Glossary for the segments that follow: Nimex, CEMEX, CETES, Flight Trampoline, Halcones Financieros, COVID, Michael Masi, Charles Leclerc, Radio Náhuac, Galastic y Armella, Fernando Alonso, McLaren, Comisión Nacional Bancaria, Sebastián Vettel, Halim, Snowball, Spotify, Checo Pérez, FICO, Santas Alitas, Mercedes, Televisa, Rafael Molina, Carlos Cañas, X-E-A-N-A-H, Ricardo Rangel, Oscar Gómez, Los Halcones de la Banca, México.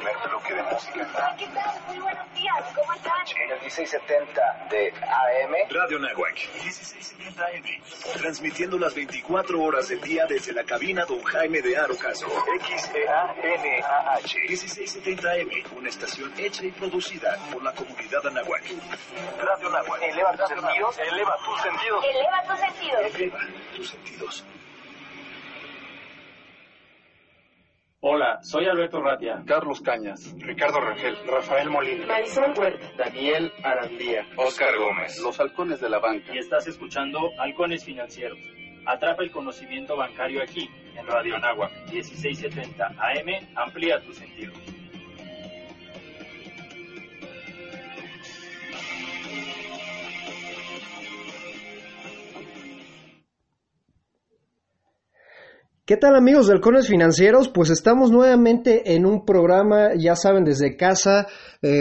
primer bloque de música. ¿Qué tal? Muy buenos días, ¿cómo están? En el 1670 de AM. Radio Náhuac, 1670 AM. Transmitiendo las 24 horas del día desde la cabina Don Jaime de Arocaso. X-E-A-N-A-H. 1670 AM, una estación hecha y producida por la comunidad Anáhuac. Radio Náhuac. Eleva tus sentidos. Eleva tus sentidos. Eleva tus sentidos. Eleva tus sentidos. Hola, soy Alberto Radia, Carlos Cañas, Ricardo Rangel, Rafael Molina, Marisol Huerta, Daniel Arandía, Oscar Gómez, Los Halcones de la Banca. Y estás escuchando Halcones Financieros. Atrapa el conocimiento bancario aquí, en Radio Náhuac, 1670 AM, amplía tus sentidos. ¿Qué tal, amigos de Halcones Financieros? Pues estamos nuevamente en un programa, ya saben, desde casa,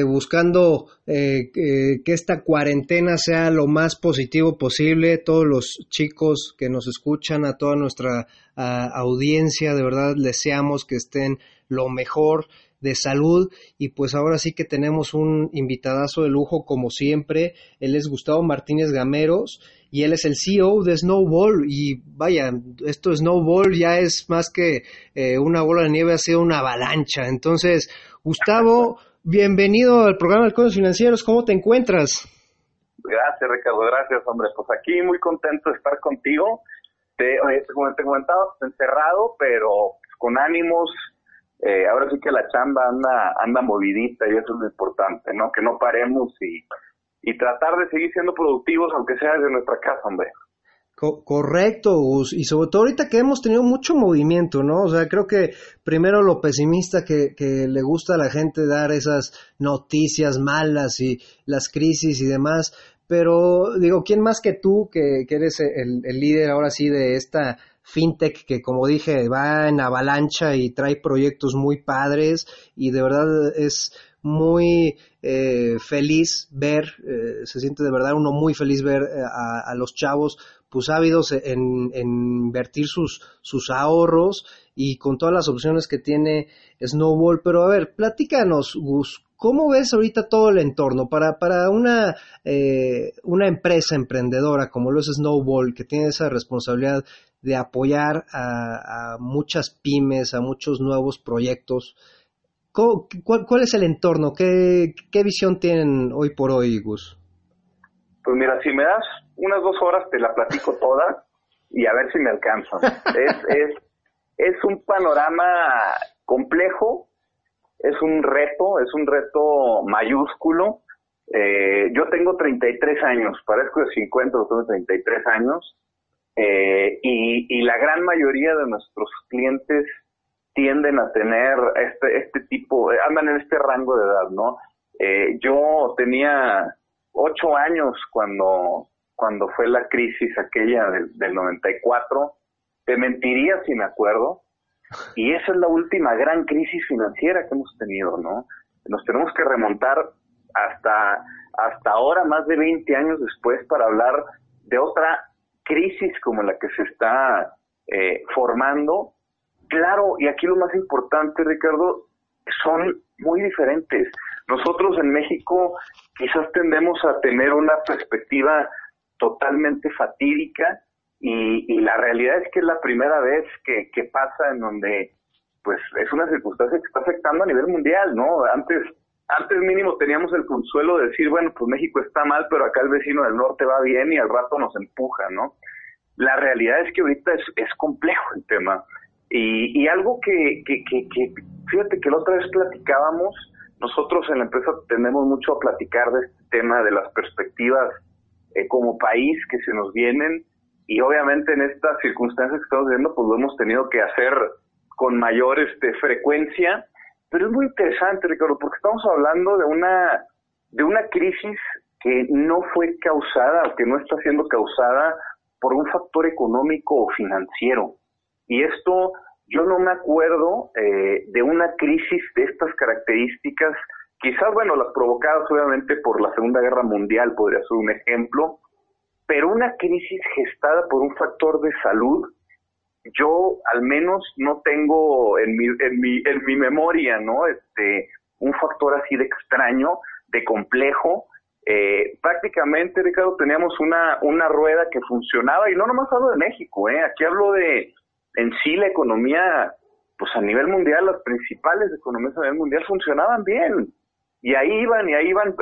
buscando que esta cuarentena sea lo más positivo posible. Todos los chicos que nos escuchan, a toda nuestra audiencia, de verdad deseamos que estén lo mejor de salud. Y pues ahora sí que tenemos un invitadazo de lujo, como siempre. Él es Gustavo Martínez Gameros. Y él es el CEO de Snowball, y vaya, esto Snowball ya es más que una bola de nieve, ha sido una avalancha. Entonces, Gustavo, bienvenido al programa Halcones Financieros, ¿cómo te encuentras? Gracias, Ricardo, gracias, hombre. Pues aquí muy contento de estar contigo. Te comentaba, encerrado, pero con ánimos. Ahora sí que la chamba anda movidita, y eso es lo importante, ¿no? Que no paremos y tratar de seguir siendo productivos, aunque sea desde nuestra casa, hombre. Correcto, Gus, y sobre todo ahorita que hemos tenido mucho movimiento, ¿no? O sea, creo que primero lo pesimista que le gusta a la gente dar esas noticias malas y las crisis y demás, pero digo, ¿quién más que tú, que eres el líder ahora sí de esta Fintech que, como dije, va en avalancha y trae proyectos muy padres? Y de verdad es muy feliz ver, se siente de verdad uno muy feliz ver a los chavos pues ávidos en invertir sus ahorros y con todas las opciones que tiene Snowball. Pero a ver, platícanos, Gus, ¿cómo ves ahorita todo el entorno para una empresa emprendedora como lo es Snowball, que tiene esa responsabilidad de apoyar a muchas pymes, a muchos nuevos proyectos? ¿Cuál es el entorno? ¿Qué visión tienen hoy por hoy, Gus? Pues mira, si me das unas 2 horas te la platico toda y a ver si me alcanza. Es un panorama complejo, es un reto mayúsculo. Yo tengo 33 años, parezco de 50, pero tengo 33 años. Y la gran mayoría de nuestros clientes tienden a tener este tipo, andan en este rango de edad, ¿no? Yo tenía 8 años cuando fue la crisis aquella del 94, te mentiría si me acuerdo, y esa es la última gran crisis financiera que hemos tenido, ¿no? Nos tenemos que remontar hasta ahora, más de 20 años después, para hablar de otra crisis como la que se está formando. Claro, y aquí lo más importante, Ricardo, son muy diferentes. Nosotros en México quizás tendemos a tener una perspectiva totalmente fatídica y la realidad es que es la primera vez que pasa en donde pues es una circunstancia que está afectando a nivel mundial, ¿no? Antes mínimo teníamos el consuelo de decir, bueno, pues México está mal, pero acá el vecino del norte va bien y al rato nos empuja, ¿no? La realidad es que ahorita es complejo el tema. Y algo que fíjate que la otra vez platicábamos, nosotros en la empresa tenemos mucho a platicar de este tema, de las perspectivas como país que se nos vienen, y obviamente en estas circunstancias que estamos viviendo, pues lo hemos tenido que hacer con mayor frecuencia, pero es muy interesante, Ricardo, porque estamos hablando de una crisis que no fue causada, o que no está siendo causada por un factor económico o financiero. Y esto, yo no me acuerdo de una crisis de estas características, quizás, bueno, las provocadas obviamente por la Segunda Guerra Mundial, podría ser un ejemplo, pero una crisis gestada por un factor de salud, yo al menos no tengo en mi memoria, ¿no? Un factor así de extraño, de complejo. Prácticamente, Ricardo, teníamos una rueda que funcionaba, y no nomás hablo de México, aquí hablo de, en sí, la economía, pues a nivel mundial, las principales economías a nivel mundial funcionaban bien, y ahí iban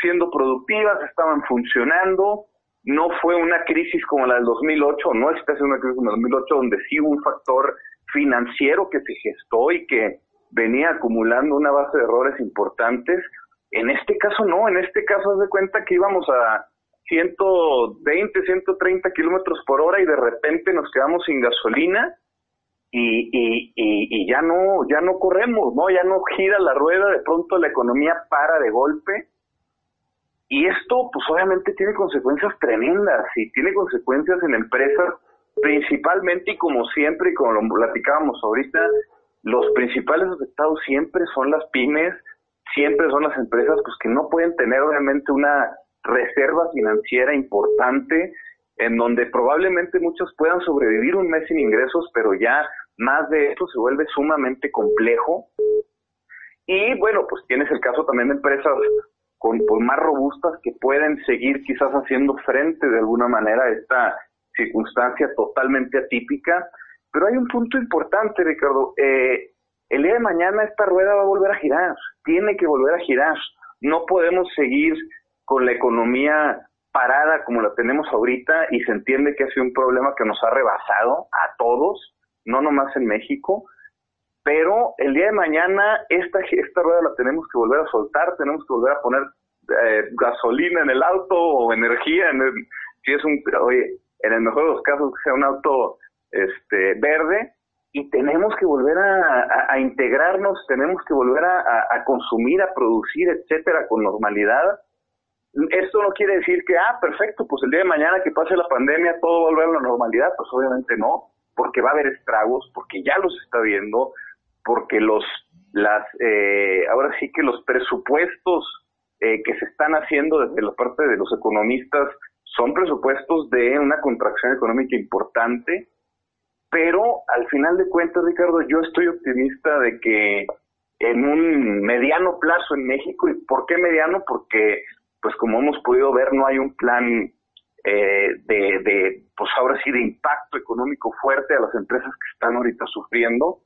siendo productivas, estaban funcionando. No fue una crisis como la del 2008, no está siendo una crisis como la del 2008, donde sí hubo un factor financiero que se gestó y que venía acumulando una base de errores importantes. En este caso no, en este caso haz de cuenta que íbamos a 120, 130 kilómetros por hora y de repente nos quedamos sin gasolina y ya no corremos, ¿no? Ya no gira la rueda, de pronto la economía para de golpe. Y esto, pues obviamente tiene consecuencias tremendas y tiene consecuencias en empresas principalmente, y como siempre, y como lo platicábamos ahorita, los principales afectados siempre son las pymes, siempre son las empresas pues que no pueden tener obviamente una reserva financiera importante, en donde probablemente muchos puedan sobrevivir un mes sin ingresos, pero ya más de esto se vuelve sumamente complejo. Y bueno, pues tienes el caso también de empresas por más robustas que pueden seguir quizás haciendo frente de alguna manera a esta circunstancia totalmente atípica. Pero hay un punto importante, Ricardo. El día de mañana esta rueda va a volver a girar, tiene que volver a girar. No podemos seguir con la economía parada como la tenemos ahorita, y se entiende que ha sido un problema que nos ha rebasado a todos, no nomás en México. Pero el día de mañana esta rueda la tenemos que volver a soltar, tenemos que volver a poner gasolina en el auto, o energía, en el mejor de los casos que sea un auto verde, y tenemos que volver a integrarnos, tenemos que volver a consumir, a producir, etcétera, con normalidad. Esto no quiere decir que, perfecto, pues el día de mañana que pase la pandemia todo va a volver a la normalidad, pues obviamente no, porque va a haber estragos, porque ya los está viendo, porque ahora sí que los presupuestos que se están haciendo desde la parte de los economistas son presupuestos de una contracción económica importante. Pero al final de cuentas, Ricardo, yo estoy optimista de que en un mediano plazo en México, ¿y por qué mediano? Porque, pues como hemos podido ver, no hay un plan pues ahora sí, de impacto económico fuerte a las empresas que están ahorita sufriendo.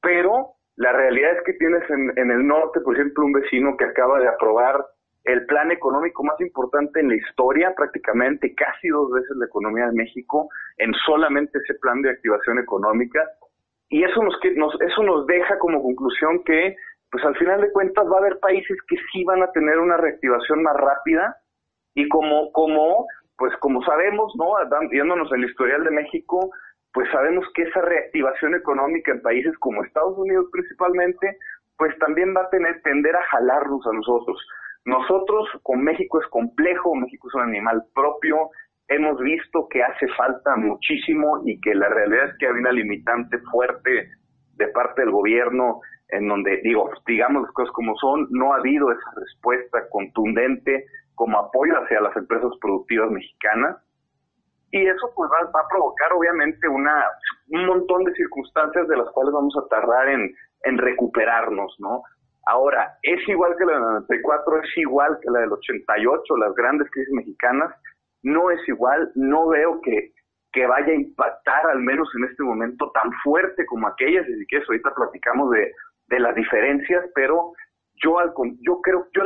Pero la realidad es que tienes en el norte, por ejemplo, un vecino que acaba de aprobar el plan económico más importante en la historia, prácticamente casi 2 veces la economía de México, en solamente ese plan de activación económica. Y eso nos deja como conclusión que, pues al final de cuentas, va a haber países que sí van a tener una reactivación más rápida. Y como sabemos, ¿no? Yéndonos al historial de México, pues sabemos que esa reactivación económica en países como Estados Unidos principalmente, pues también va a tender a jalarnos a nosotros. Nosotros, con México es complejo, México es un animal propio, hemos visto que hace falta muchísimo y que la realidad es que hay una limitante fuerte de parte del gobierno, en donde, digamos las cosas como son, no ha habido esa respuesta contundente como apoyo hacia las empresas productivas mexicanas, y eso pues va a provocar obviamente un montón de circunstancias de las cuales vamos a tardar en recuperarnos, ¿no? Ahora, es igual que la del 94, es igual que la del 88, las grandes crisis mexicanas, no es igual, no veo que vaya a impactar, al menos en este momento, tan fuerte como aquellas, y si quieres ahorita platicamos de las diferencias, pero yo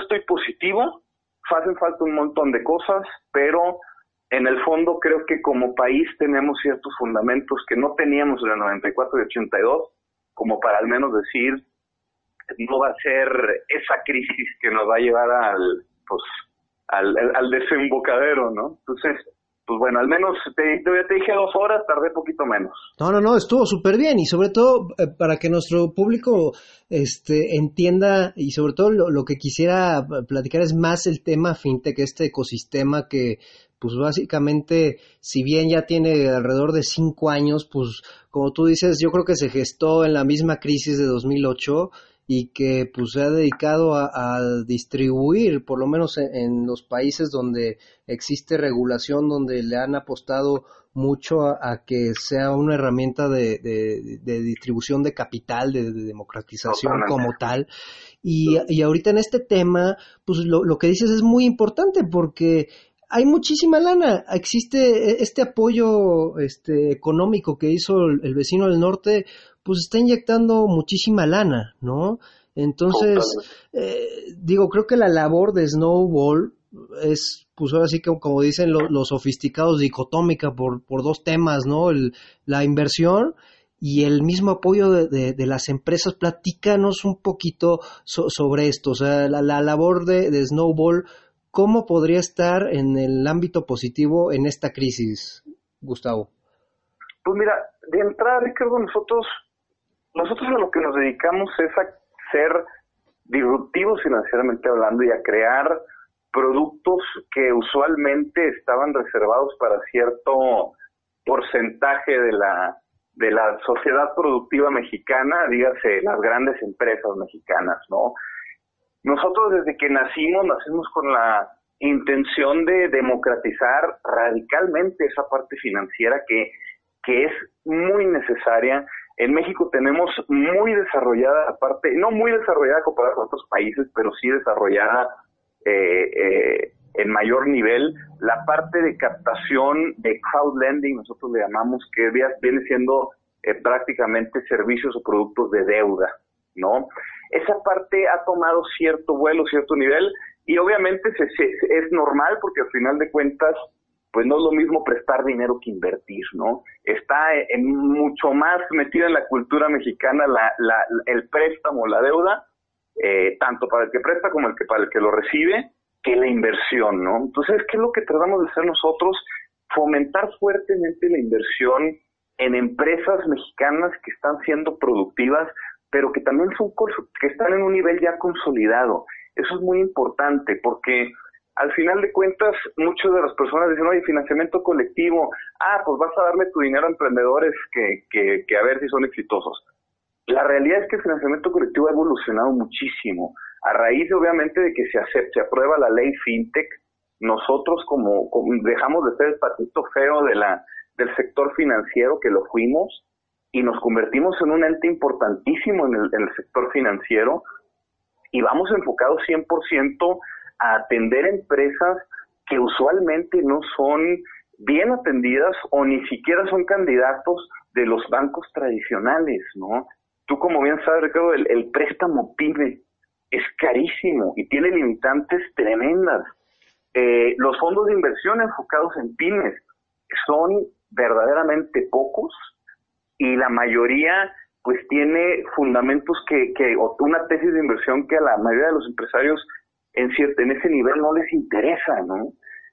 estoy positivo, hacen falta un montón de cosas, pero en el fondo creo que como país tenemos ciertos fundamentos que no teníamos en el 94 y 82, como para al menos decir, no va a ser esa crisis que nos va a llevar al desembocadero, ¿no? Entonces, pues bueno, al menos te dije 2 horas, tardé poquito menos. No, estuvo súper bien, y sobre todo para que nuestro público entienda, y sobre todo lo que quisiera platicar es más el tema fintech, este ecosistema que, pues básicamente, si bien ya tiene alrededor de 5 años, pues como tú dices, yo creo que se gestó en la misma crisis de 2008, y que pues se ha dedicado a distribuir, por lo menos en los países donde existe regulación, donde le han apostado mucho a que sea una herramienta de distribución de capital, de democratización como tal. Y ahorita en este tema, pues lo que dices es muy importante porque hay muchísima lana, existe este apoyo económico que hizo el vecino del norte, pues está inyectando muchísima lana, ¿no? Entonces, creo que la labor de Snowball es, pues ahora sí que como dicen los sofisticados, dicotómica por dos temas, ¿no? La inversión y el mismo apoyo de las empresas. Platícanos un poquito sobre esto, o sea, la labor de Snowball. ¿Cómo podría estar en el ámbito positivo en esta crisis, Gustavo? Pues mira, de entrada, Ricardo, nosotros a lo que nos dedicamos es a ser disruptivos financieramente hablando y a crear productos que usualmente estaban reservados para cierto porcentaje de la sociedad productiva mexicana, dígase, las grandes empresas mexicanas, ¿no? Nosotros desde que nacimos con la intención de democratizar radicalmente esa parte financiera que es muy necesaria. En México tenemos muy desarrollada la parte, no muy desarrollada comparada con otros países, pero sí desarrollada en mayor nivel, la parte de captación de crowdlending, nosotros le llamamos, que viene siendo prácticamente servicios o productos de deuda, ¿no? Esa parte ha tomado cierto vuelo, cierto nivel, y obviamente es normal porque al final de cuentas, pues no es lo mismo prestar dinero que invertir, ¿no? Está mucho más metida en la cultura mexicana el préstamo, la deuda, tanto para el que presta como para el que lo recibe, que la inversión, ¿no? Entonces, ¿qué es lo que tratamos de hacer nosotros? Fomentar fuertemente la inversión en empresas mexicanas que están siendo productivas, pero que también que están en un nivel ya consolidado. Eso es muy importante porque al final de cuentas muchas de las personas dicen, oye, financiamiento colectivo, pues vas a darle tu dinero a emprendedores que a ver si son exitosos. La realidad es que el financiamiento colectivo ha evolucionado muchísimo. A raíz, obviamente, de que se aprueba la ley Fintech, nosotros como dejamos de ser el patito feo del sector financiero, que lo fuimos, y nos convertimos en un ente importantísimo en el sector financiero y vamos enfocados 100% a atender empresas que usualmente no son bien atendidas o ni siquiera son candidatos de los bancos tradicionales, ¿no? Tú, como bien sabes, Ricardo, el préstamo PYME es carísimo y tiene limitantes tremendas. Los fondos de inversión enfocados en pymes son verdaderamente pocos, y la mayoría pues tiene fundamentos o una tesis de inversión que a la mayoría de los empresarios en ese nivel no les interesa, ¿no?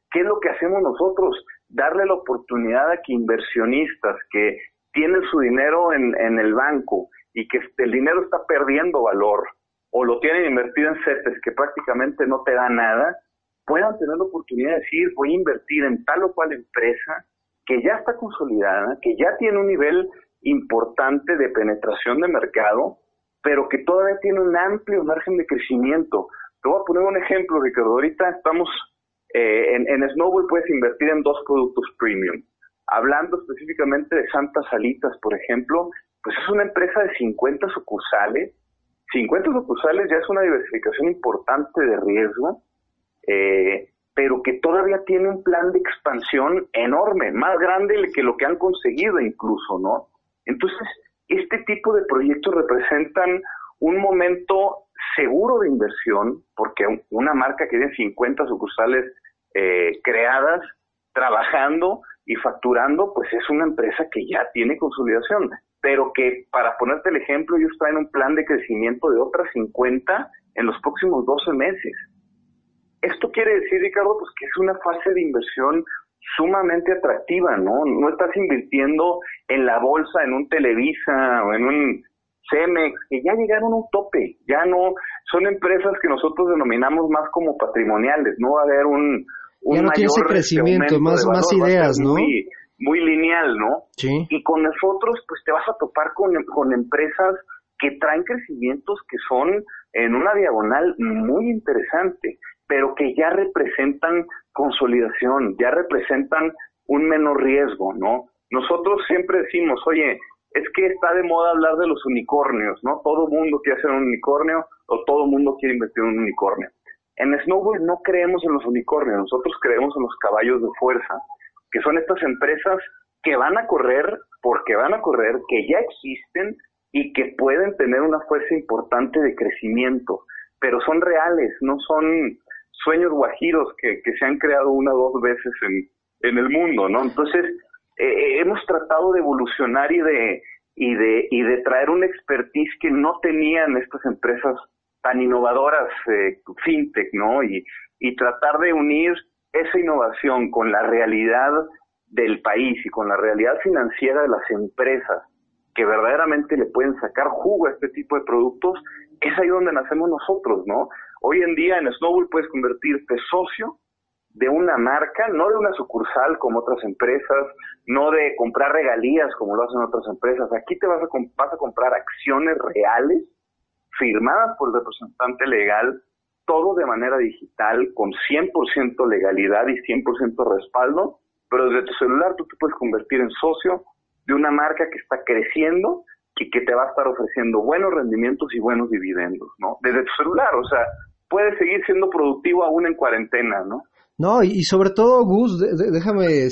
¿Qué es lo que hacemos nosotros? Darle la oportunidad a que inversionistas que tienen su dinero en el banco y que el dinero está perdiendo valor o lo tienen invertido en CETES que prácticamente no te da nada, puedan tener la oportunidad de decir, voy a invertir en tal o cual empresa que ya está consolidada, que ya tiene un nivel importante de penetración de mercado, pero que todavía tiene un amplio margen de crecimiento. Te voy a poner un ejemplo, Ricardo. Ahorita estamos en Snowball, puedes invertir en dos productos premium. Hablando específicamente de Santas Alitas, por ejemplo, pues es una empresa de 50 sucursales. 50 sucursales ya es una diversificación importante de riesgo, pero que todavía tiene un plan de expansión enorme, más grande que lo que han conseguido incluso, ¿no? Entonces, este tipo de proyectos representan un momento seguro de inversión, porque una marca que tiene 50 sucursales creadas, trabajando y facturando, pues es una empresa que ya tiene consolidación, pero que, para ponerte el ejemplo, ellos traen un plan de crecimiento de otras 50 en los próximos 12 meses. Esto quiere decir, Ricardo, pues que es una fase de inversión sumamente atractiva, ¿no? No estás invirtiendo en la bolsa, en un Televisa o en un CEMEX, que ya llegaron a un tope, ya no, son empresas que nosotros denominamos más como patrimoniales, no va a haber un ya no mayor tiene ese crecimiento, más ideas, ¿no? Muy, muy lineal, ¿no? Sí. Y con nosotros, pues te vas a topar con empresas que traen crecimientos que son en una diagonal muy interesante, pero que ya representan consolidación, ya representan un menor riesgo, ¿no? Nosotros siempre decimos, oye, es que está de moda hablar de los unicornios, ¿no? Todo mundo quiere hacer un unicornio o todo mundo quiere invertir en un unicornio. En Snowball no creemos en los unicornios, nosotros creemos en los caballos de fuerza, que son estas empresas que van a correr porque van a correr, que ya existen y que pueden tener una fuerza importante de crecimiento, pero son reales, no son sueños guajiros que se han creado una o dos veces en el mundo, ¿no? Entonces, hemos tratado de evolucionar y de traer una expertise que no tenían estas empresas tan innovadoras, fintech, ¿no? Y tratar de unir esa innovación con la realidad del país y con la realidad financiera de las empresas que verdaderamente le pueden sacar jugo a este tipo de productos, es ahí donde nacemos nosotros, ¿no? Hoy en día en Snowball puedes convertirte socio de una marca, no de una sucursal como otras empresas, no de comprar regalías como lo hacen otras empresas. Aquí te vas a comprar acciones reales firmadas por el representante legal, todo de manera digital, con 100% legalidad y 100% respaldo, pero desde tu celular tú te puedes convertir en socio de una marca que está creciendo y que te va a estar ofreciendo buenos rendimientos y buenos dividendos, ¿no? Desde tu celular, o sea, puedes seguir siendo productivo aún en cuarentena, ¿no? No, y sobre todo, Gus, déjame,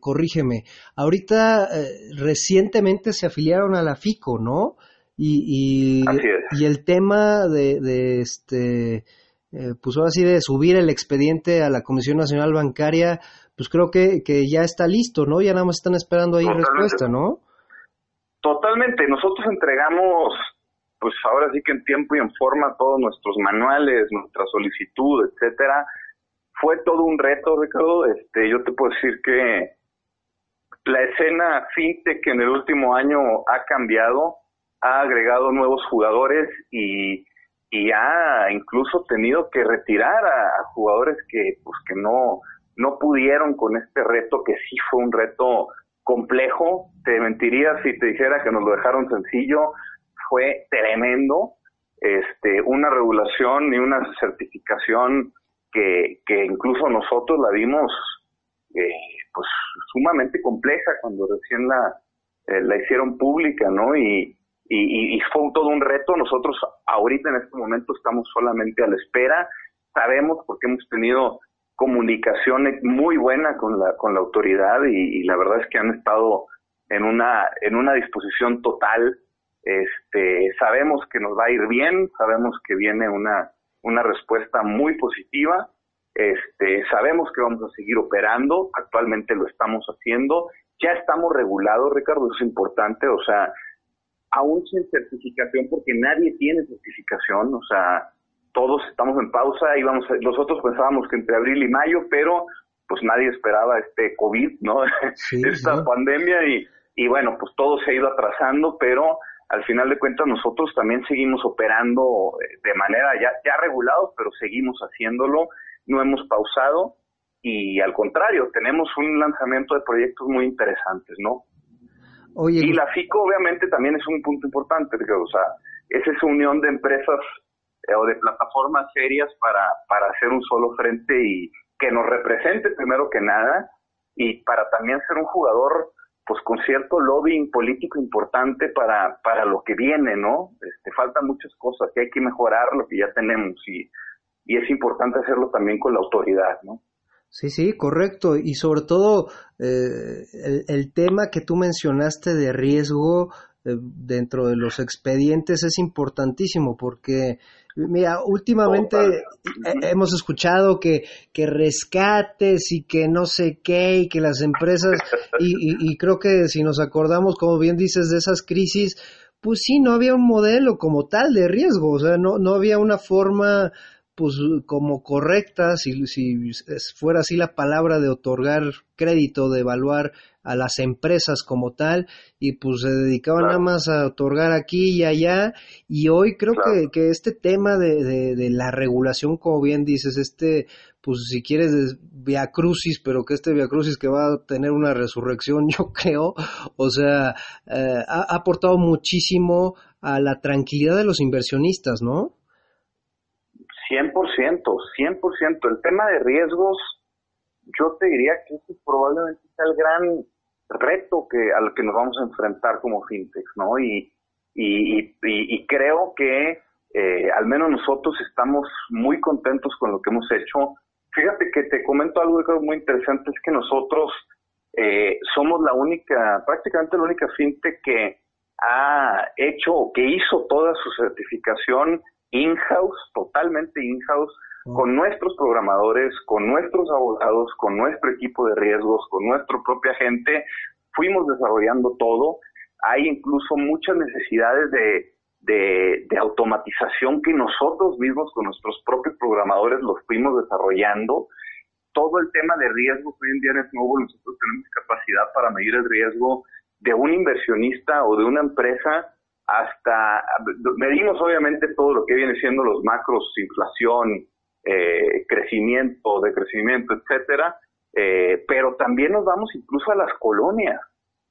corrígeme. Ahorita recientemente se afiliaron a la FICO, ¿no? Y el tema pues ahora sí de subir el expediente a la Comisión Nacional Bancaria, pues creo que ya está listo, ¿no? Ya nada más están esperando ahí respuesta, ¿no? Totalmente. Nosotros entregamos, pues ahora sí que en tiempo y en forma, todos nuestros manuales, nuestra solicitud, etcétera. Fue todo un reto, Ricardo. Yo te puedo decir que la escena fintech en el último año ha cambiado, ha agregado nuevos jugadores y ha incluso tenido que retirar a jugadores que no pudieron con este reto, que sí fue un reto complejo. Te mentiría si te dijera que nos lo dejaron sencillo. Fue tremendo, una regulación y una certificación que incluso nosotros la vimos pues sumamente compleja cuando recién la hicieron pública, ¿no? Y fue todo un reto. Nosotros ahorita en este momento estamos solamente a la espera. Sabemos, porque hemos tenido comunicación muy buena con la autoridad y la verdad es que han estado en una disposición total. Sabemos que nos va a ir bien, sabemos que viene una respuesta muy positiva. Sabemos que vamos a seguir operando. Actualmente lo estamos haciendo. Ya estamos regulados, Ricardo, eso es importante. O sea, aún sin certificación, porque nadie tiene certificación, o sea, todos estamos en pausa, nosotros pensábamos que entre abril y mayo, pero pues nadie esperaba este COVID, ¿no? Sí, esta pandemia y bueno, pues todo se ha ido atrasando, pero al final de cuentas nosotros también seguimos operando de manera ya regulados, pero seguimos haciéndolo, no hemos pausado y al contrario, tenemos un lanzamiento de proyectos muy interesantes, ¿no? Oye, y la FICO obviamente también es un punto importante, porque, o sea, es esa unión de empresas o de plataformas serias para hacer un solo frente y que nos represente primero que nada y para también ser un jugador pues con cierto lobbying político importante para lo que viene, ¿no? Faltan muchas cosas y hay que mejorar lo que ya tenemos y es importante hacerlo también con la autoridad, ¿no? Sí, correcto. Y sobre todo el tema que tú mencionaste de riesgo dentro de los expedientes es importantísimo porque, mira, últimamente hemos escuchado que rescates y que no sé qué y que las empresas, y creo que si nos acordamos, como bien dices, de esas crisis, pues sí, no había un modelo como tal de riesgo, o sea, no había una forma pues como correcta, si fuera así la palabra, de otorgar crédito, de evaluar a las empresas como tal, y pues se dedicaban nada más a otorgar aquí y allá, y hoy creo que este tema de la regulación, como bien dices, pues si quieres viacrucis, pero que viacrucis que va a tener una resurrección, yo creo, o sea, ha aportado muchísimo a la tranquilidad de los inversionistas, ¿no? 100%. El tema de riesgos, yo te diría que ese probablemente sea el gran reto al que nos vamos a enfrentar como fintech, ¿no? Y creo que al menos nosotros estamos muy contentos con lo que hemos hecho. Fíjate que te comento algo que creo muy interesante, es que nosotros somos prácticamente la única fintech que ha hecho o que hizo toda su certificación in-house, totalmente in-house, con nuestros programadores, con nuestros abogados, con nuestro equipo de riesgos, con nuestra propia gente. Fuimos desarrollando todo. Hay incluso muchas necesidades de automatización que nosotros mismos con nuestros propios programadores los fuimos desarrollando. Todo el tema de riesgos hoy en día en Snowball, nosotros tenemos capacidad para medir el riesgo de un inversionista o de una empresa. Hasta medimos obviamente todo lo que viene siendo los macros, inflación, crecimiento, decrecimiento, etcétera, pero también nos vamos incluso a las colonias.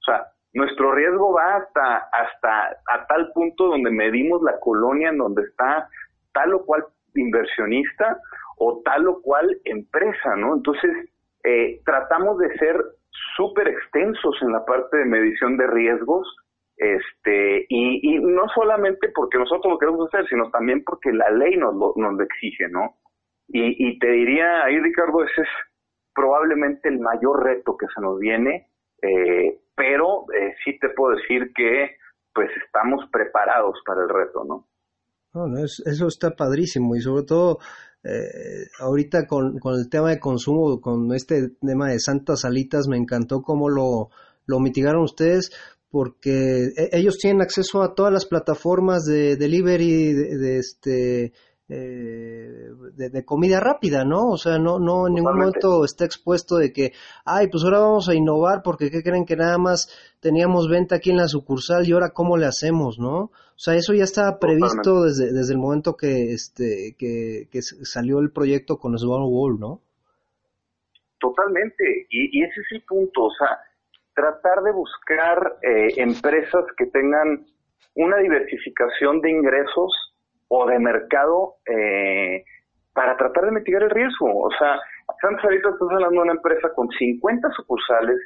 O sea, nuestro riesgo va hasta a tal punto donde medimos la colonia en donde está tal o cual inversionista o tal o cual empresa, ¿no? Entonces, tratamos de ser súper extensos en la parte de medición de riesgos, y no solamente porque nosotros lo queremos hacer, sino también porque la ley nos lo exige, ¿no? Y te diría ahí, Ricardo, ese es probablemente el mayor reto que se nos viene, pero sí te puedo decir que pues estamos preparados para el reto, ¿no? Bueno, eso está padrísimo, y sobre todo ahorita con el tema de consumo, con este tema de Santas Alitas, me encantó cómo lo mitigaron ustedes, porque ellos tienen acceso a todas las plataformas de delivery de comida rápida, ¿no? O sea, no en ningún momento está expuesto de que, pues ahora vamos a innovar porque ¿qué creen que nada más teníamos venta aquí en la sucursal y ahora cómo le hacemos, no? O sea, eso ya estaba previsto desde el momento que salió el proyecto con Snowball, ¿no? Totalmente, y ese es el punto, o sea, tratar de buscar empresas que tengan una diversificación de ingresos o de mercado para tratar de mitigar el riesgo. O sea, Santas Alitas está hablando de una empresa con 50 sucursales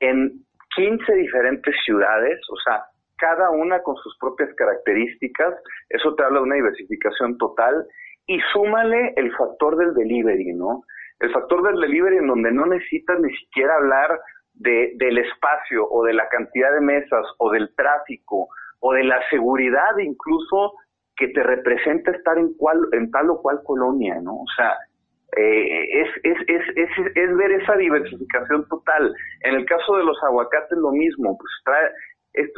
en 15 diferentes ciudades, o sea, cada una con sus propias características. Eso te habla de una diversificación total. Y súmale el factor del delivery, ¿no? El factor del delivery en donde no necesitas ni siquiera hablar del espacio o de la cantidad de mesas o del tráfico o de la seguridad incluso que te representa estar en tal o cual colonia, ¿no? O sea, es ver esa diversificación total. En el caso de los aguacates lo mismo, pues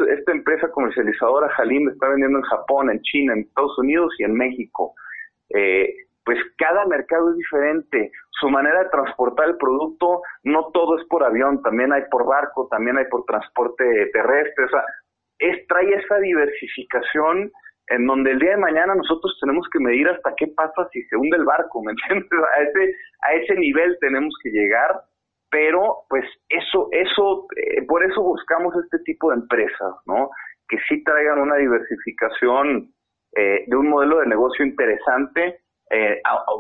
esta empresa comercializadora Halim está vendiendo en Japón, en China, en Estados Unidos y en México. Pues cada mercado es diferente, su manera de transportar el producto, no todo es por avión, también hay por barco, también hay por transporte terrestre, o sea, trae esa diversificación en donde el día de mañana nosotros tenemos que medir hasta qué pasa si se hunde el barco, ¿me entiendes? A ese nivel tenemos que llegar, pero pues por eso buscamos este tipo de empresas, ¿no? Que sí traigan una diversificación de un modelo de negocio interesante.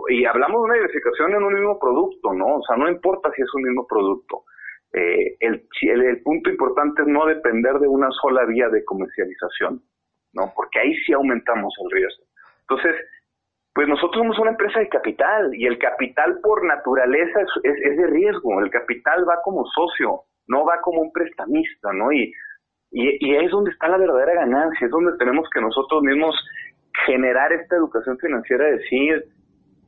Y hablamos de una diversificación en un mismo producto, ¿no? O sea, no importa si es un mismo producto. El punto importante es no depender de una sola vía de comercialización, ¿no? Porque ahí sí aumentamos el riesgo. Entonces, pues nosotros somos una empresa de capital y el capital por naturaleza es de riesgo. El capital va como socio, no va como un prestamista, ¿no? Y ahí es donde está la verdadera ganancia, es donde tenemos que nosotros mismos generar esta educación financiera, decir,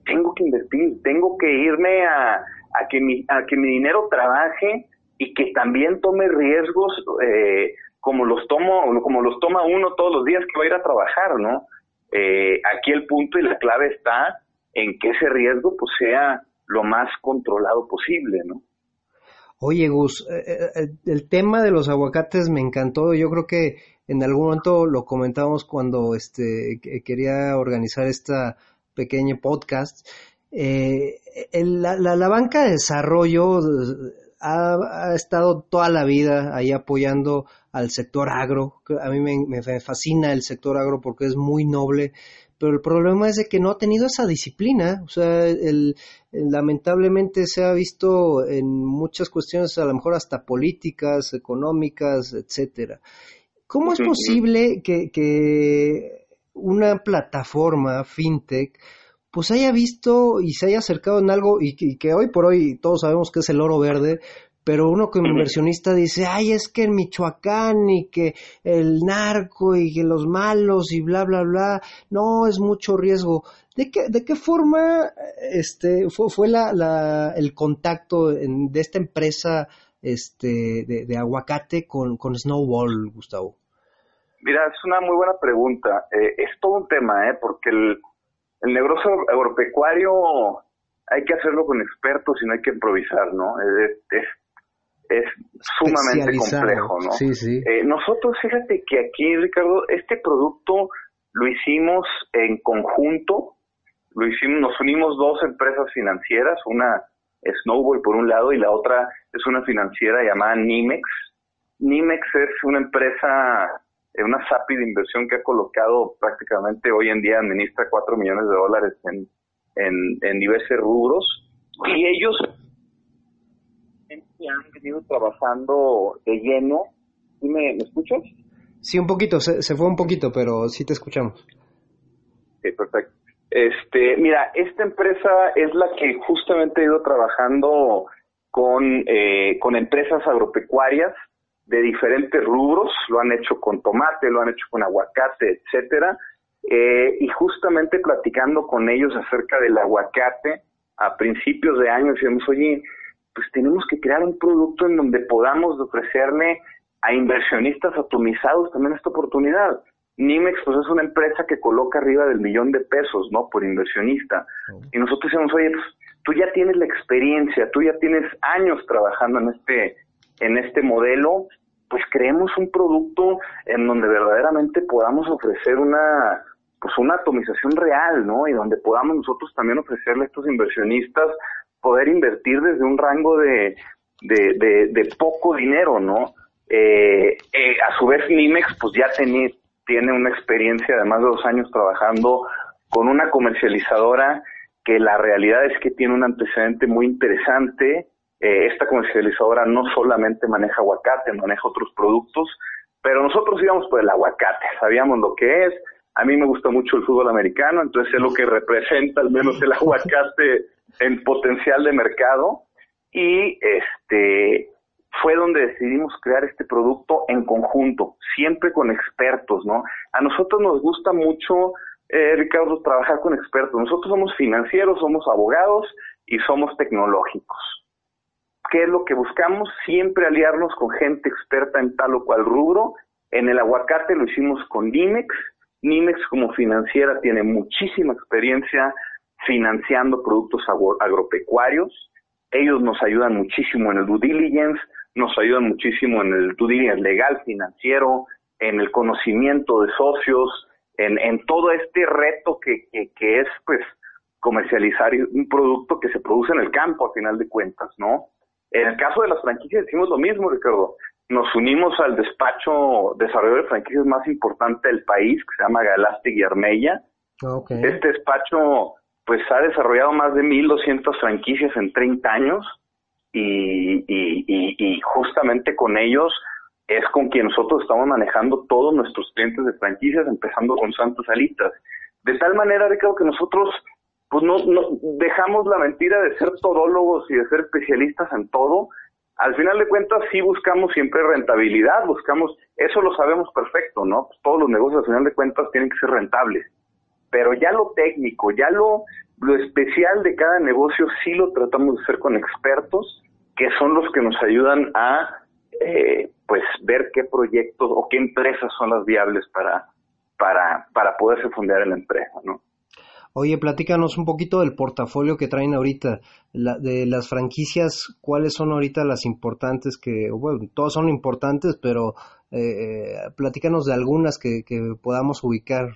tengo que invertir, tengo que irme a que mi dinero trabaje y que también tome riesgos como los toma uno todos los días que va a ir a trabajar, ¿no? Aquí el punto y la clave está en que ese riesgo pues sea lo más controlado posible, ¿no? Oye, Gus, el tema de los aguacates me encantó, yo creo que en algún momento lo comentábamos cuando quería organizar esta pequeña podcast. La banca de desarrollo ha estado toda la vida ahí apoyando al sector agro. A mí me fascina el sector agro porque es muy noble, pero el problema es de que no ha tenido esa disciplina. O sea, lamentablemente se ha visto en muchas cuestiones, a lo mejor hasta políticas, económicas, etcétera. ¿Cómo es posible que una plataforma fintech pues haya visto y se haya acercado en algo y que hoy por hoy todos sabemos que es el oro verde, pero uno como inversionista dice, ay, es que en Michoacán y que el narco y que los malos y bla, bla, bla, no, es mucho riesgo? ¿De qué forma fue el contacto de esta empresa de aguacate con Snowball, Gustavo? Mira, es una muy buena pregunta. Es todo un tema, porque el negocio agropecuario hay que hacerlo con expertos y no hay que improvisar, ¿no? Es sumamente complejo, ¿no? Sí, sí. Nosotros, fíjate que aquí, Ricardo, este producto lo hicimos en conjunto, nos unimos dos empresas financieras, una Snowball por un lado y la otra es una financiera llamada Nimex. Nimex es una empresa, una SAPI de inversión que ha colocado prácticamente hoy en día, administra $4 millones en diversos rubros, y ellos han venido trabajando de lleno. ¿Me escuchas? Sí, un poquito, se fue un poquito, pero sí te escuchamos. Sí, perfecto. Mira, esta empresa es la que justamente ha ido trabajando con empresas agropecuarias de diferentes rubros. Lo han hecho con tomate, lo han hecho con aguacate, etcétera. Y justamente platicando con ellos acerca del aguacate a principios de año, decíamos, oye, pues tenemos que crear un producto en donde podamos ofrecerle a inversionistas atomizados también esta oportunidad. Nimex, pues es una empresa que coloca arriba del $1,000,000, ¿no? Por inversionista. Y nosotros decíamos, oye, pues tú ya tienes la experiencia, tú ya tienes años trabajando en este modelo, pues creemos un producto en donde verdaderamente podamos ofrecer una atomización real, ¿no? Y donde podamos nosotros también ofrecerle a estos inversionistas poder invertir desde un rango de poco dinero, ¿no? A su vez, Nimex, pues ya tiene una experiencia de más de 2 años trabajando con una comercializadora que la realidad es que tiene un antecedente muy interesante. Esta comercializadora no solamente maneja aguacate, maneja otros productos, pero nosotros íbamos por el aguacate, sabíamos lo que es. A mí me gusta mucho el fútbol americano, entonces es lo que representa al menos el aguacate en potencial de mercado, y fue donde decidimos crear este producto en conjunto, siempre con expertos, ¿no? A nosotros nos gusta mucho, Ricardo, trabajar con expertos. Nosotros somos financieros, somos abogados y somos tecnológicos. ¿Qué es lo que buscamos? Siempre aliarnos con gente experta en tal o cual rubro. En el aguacate lo hicimos con Nimex. Nimex como financiera tiene muchísima experiencia financiando productos agropecuarios. Ellos nos ayudan muchísimo en el due diligence, nos ayudan muchísimo en el due diligence legal, financiero, en el conocimiento de socios, en todo este reto que es pues comercializar un producto que se produce en el campo a final de cuentas, ¿no? En el caso de las franquicias hicimos lo mismo, Ricardo. Nos unimos al despacho desarrollador de franquicias más importante del país, que se llama Galastic y Armella. Okay. Este despacho pues ha desarrollado más de 1,200 franquicias en 30 años y justamente con ellos es con quien nosotros estamos manejando todos nuestros clientes de franquicias, empezando con Santas Alitas. De tal manera, Ricardo, que nosotros pues no dejamos la mentira de ser todólogos y de ser especialistas en todo. Al final de cuentas sí buscamos siempre rentabilidad, buscamos, eso lo sabemos perfecto, ¿no? Pues todos los negocios al final de cuentas tienen que ser rentables. Pero ya lo técnico, ya lo especial de cada negocio sí lo tratamos de hacer con expertos, que son los que nos ayudan a pues ver qué proyectos o qué empresas son las viables para poderse fundar en la empresa, ¿no? Oye, platícanos un poquito del portafolio que traen ahorita, de las franquicias. ¿Cuáles son ahorita las importantes? Que bueno, todas son importantes, pero platícanos de algunas que podamos ubicar.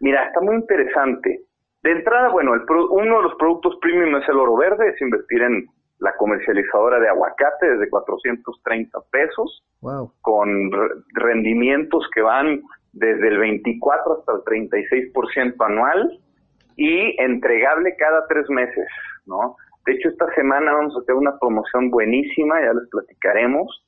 Mira, está muy interesante. De entrada, bueno, uno de los productos premium es el oro verde, es invertir en la comercializadora de aguacate desde $430, wow, con rendimientos que van desde el 24 hasta el 36% anual y entregable cada 3 meses, ¿no? De hecho, esta semana vamos a hacer una promoción buenísima, ya les platicaremos.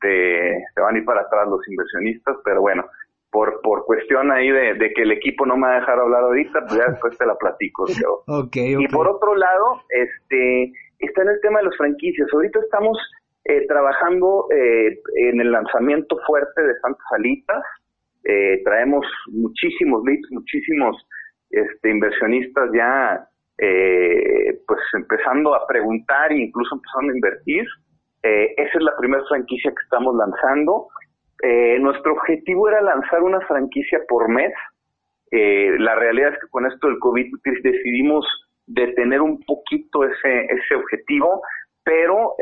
Se van a ir para atrás los inversionistas, pero bueno, por cuestión ahí de que el equipo no me va a dejar hablar ahorita, pues ya después te la platico. Okay. Y por otro lado, está en el tema de las franquicias. Ahorita estamos trabajando en el lanzamiento fuerte de Santas Alitas. Traemos muchísimos leads, muchísimos inversionistas ya pues empezando a preguntar e incluso empezando a invertir. Esa es la primera franquicia que estamos lanzando. Nuestro objetivo era lanzar una franquicia por mes. La realidad es que con esto del COVID decidimos detener un poquito ese objetivo, pero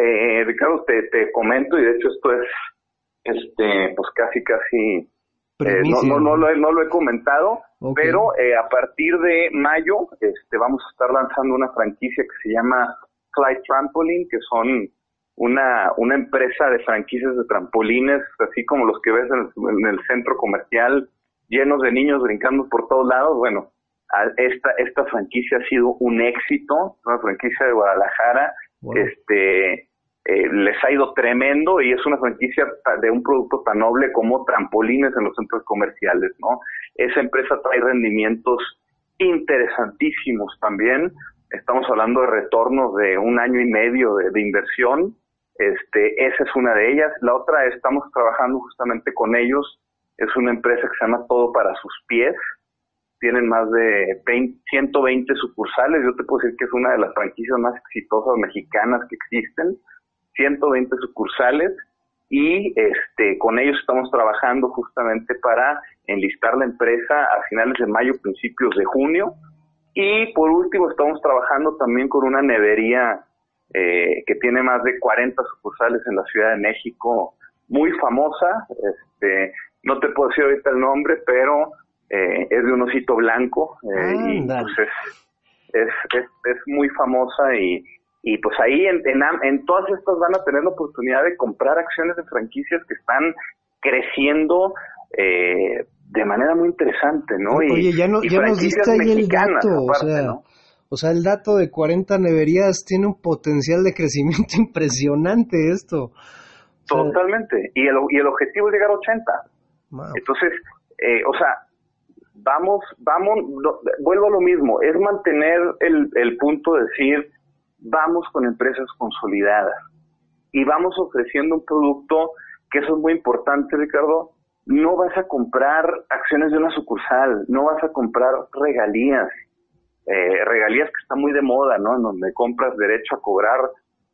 Ricardo, te comento, y de hecho esto es pues casi no lo he comentado, okay, pero a partir de mayo vamos a estar lanzando una franquicia que se llama Flight Trampoline, que son una empresa de franquicias de trampolines, así como los que ves en el centro comercial, llenos de niños brincando por todos lados. Bueno, esta franquicia ha sido un éxito, una franquicia de Guadalajara, wow, les ha ido tremendo, y es una franquicia de un producto tan noble como trampolines en los centros comerciales, ¿no? Esa empresa trae rendimientos interesantísimos también. Estamos hablando de retornos de 1 año y medio de inversión. Esa es una de ellas. La otra, estamos trabajando justamente con ellos. Es una empresa que se llama Todo para sus pies. Tienen más de 120 sucursales. Yo te puedo decir que es una de las franquicias más exitosas mexicanas que existen. 120 sucursales. Y con ellos estamos trabajando justamente para enlistar la empresa a finales de mayo, principios de junio. Y por último, estamos trabajando también con una nevería que tiene más de 40 sucursales en la Ciudad de México, muy famosa. No te puedo decir ahorita el nombre, pero es de un osito blanco, y pues es muy famosa, y pues ahí en todas estas van a tener la oportunidad de comprar acciones de franquicias que están creciendo de manera muy interesante, ¿no? Oye, ya nos diste ahí el dato, aparte, o sea, el dato de 40 neverías tiene un potencial de crecimiento impresionante esto. Totalmente, y el objetivo es llegar a 80. Wow. Entonces, vamos, vuelvo a lo mismo, es mantener el punto de decir, vamos con empresas consolidadas, y vamos ofreciendo un producto, que eso es muy importante, Ricardo. No vas a comprar acciones de una sucursal, no vas a comprar regalías que está muy de moda, ¿no? En donde compras derecho a cobrar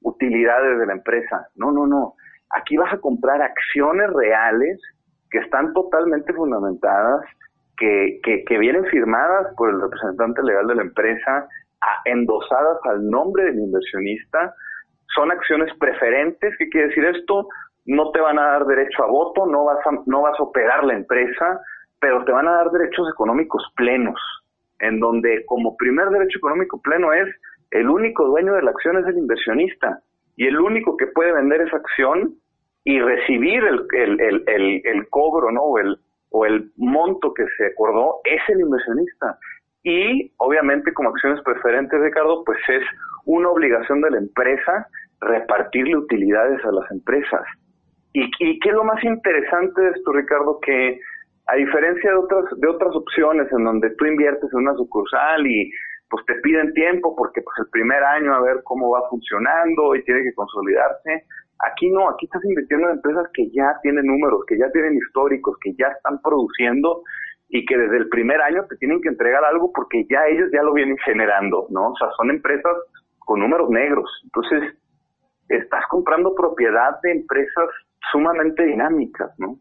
utilidades de la empresa. No. Aquí vas a comprar acciones reales que están totalmente fundamentadas, que vienen firmadas por el representante legal de la empresa, endosadas al nombre del inversionista. Son acciones preferentes. ¿Qué quiere decir esto? No te van a dar derecho a voto, no vas a operar la empresa, pero te van a dar derechos económicos plenos, en donde como primer derecho económico pleno es el único dueño de la acción es el inversionista, y el único que puede vender esa acción y recibir el cobro, ¿no? o el monto que se acordó es el inversionista. Y obviamente, como acciones preferentes, Ricardo, pues es una obligación de la empresa repartirle utilidades a las empresas. ¿Y qué es lo más interesante de esto, Ricardo? Que a diferencia de otras opciones en donde tú inviertes en una sucursal y pues te piden tiempo porque pues el primer año a ver cómo va funcionando y tiene que consolidarse, aquí no, aquí estás invirtiendo en empresas que ya tienen números, que ya tienen históricos, que ya están produciendo y que desde el primer año te tienen que entregar algo porque ya ellos ya lo vienen generando, ¿no? O sea, son empresas con números negros. Entonces, estás comprando propiedad de empresas sumamente dinámicas, ¿no?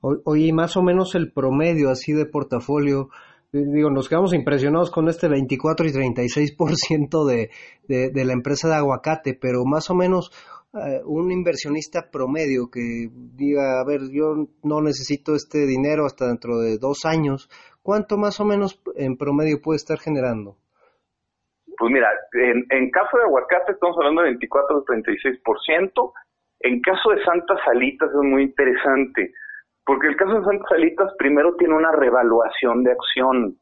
Oye, y más o menos el promedio así de portafolio, digo, nos quedamos impresionados con este 24 y 36% de la empresa de aguacate, pero más o menos un inversionista promedio que diga, a ver, yo no necesito este dinero hasta dentro de 2 años, ¿cuánto más o menos en promedio puede estar generando? Pues mira, en caso de aguacate estamos hablando de 24 al 36%. En caso de Santas Alitas es muy interesante, porque el caso de Santas Alitas primero tiene una revaluación de acción,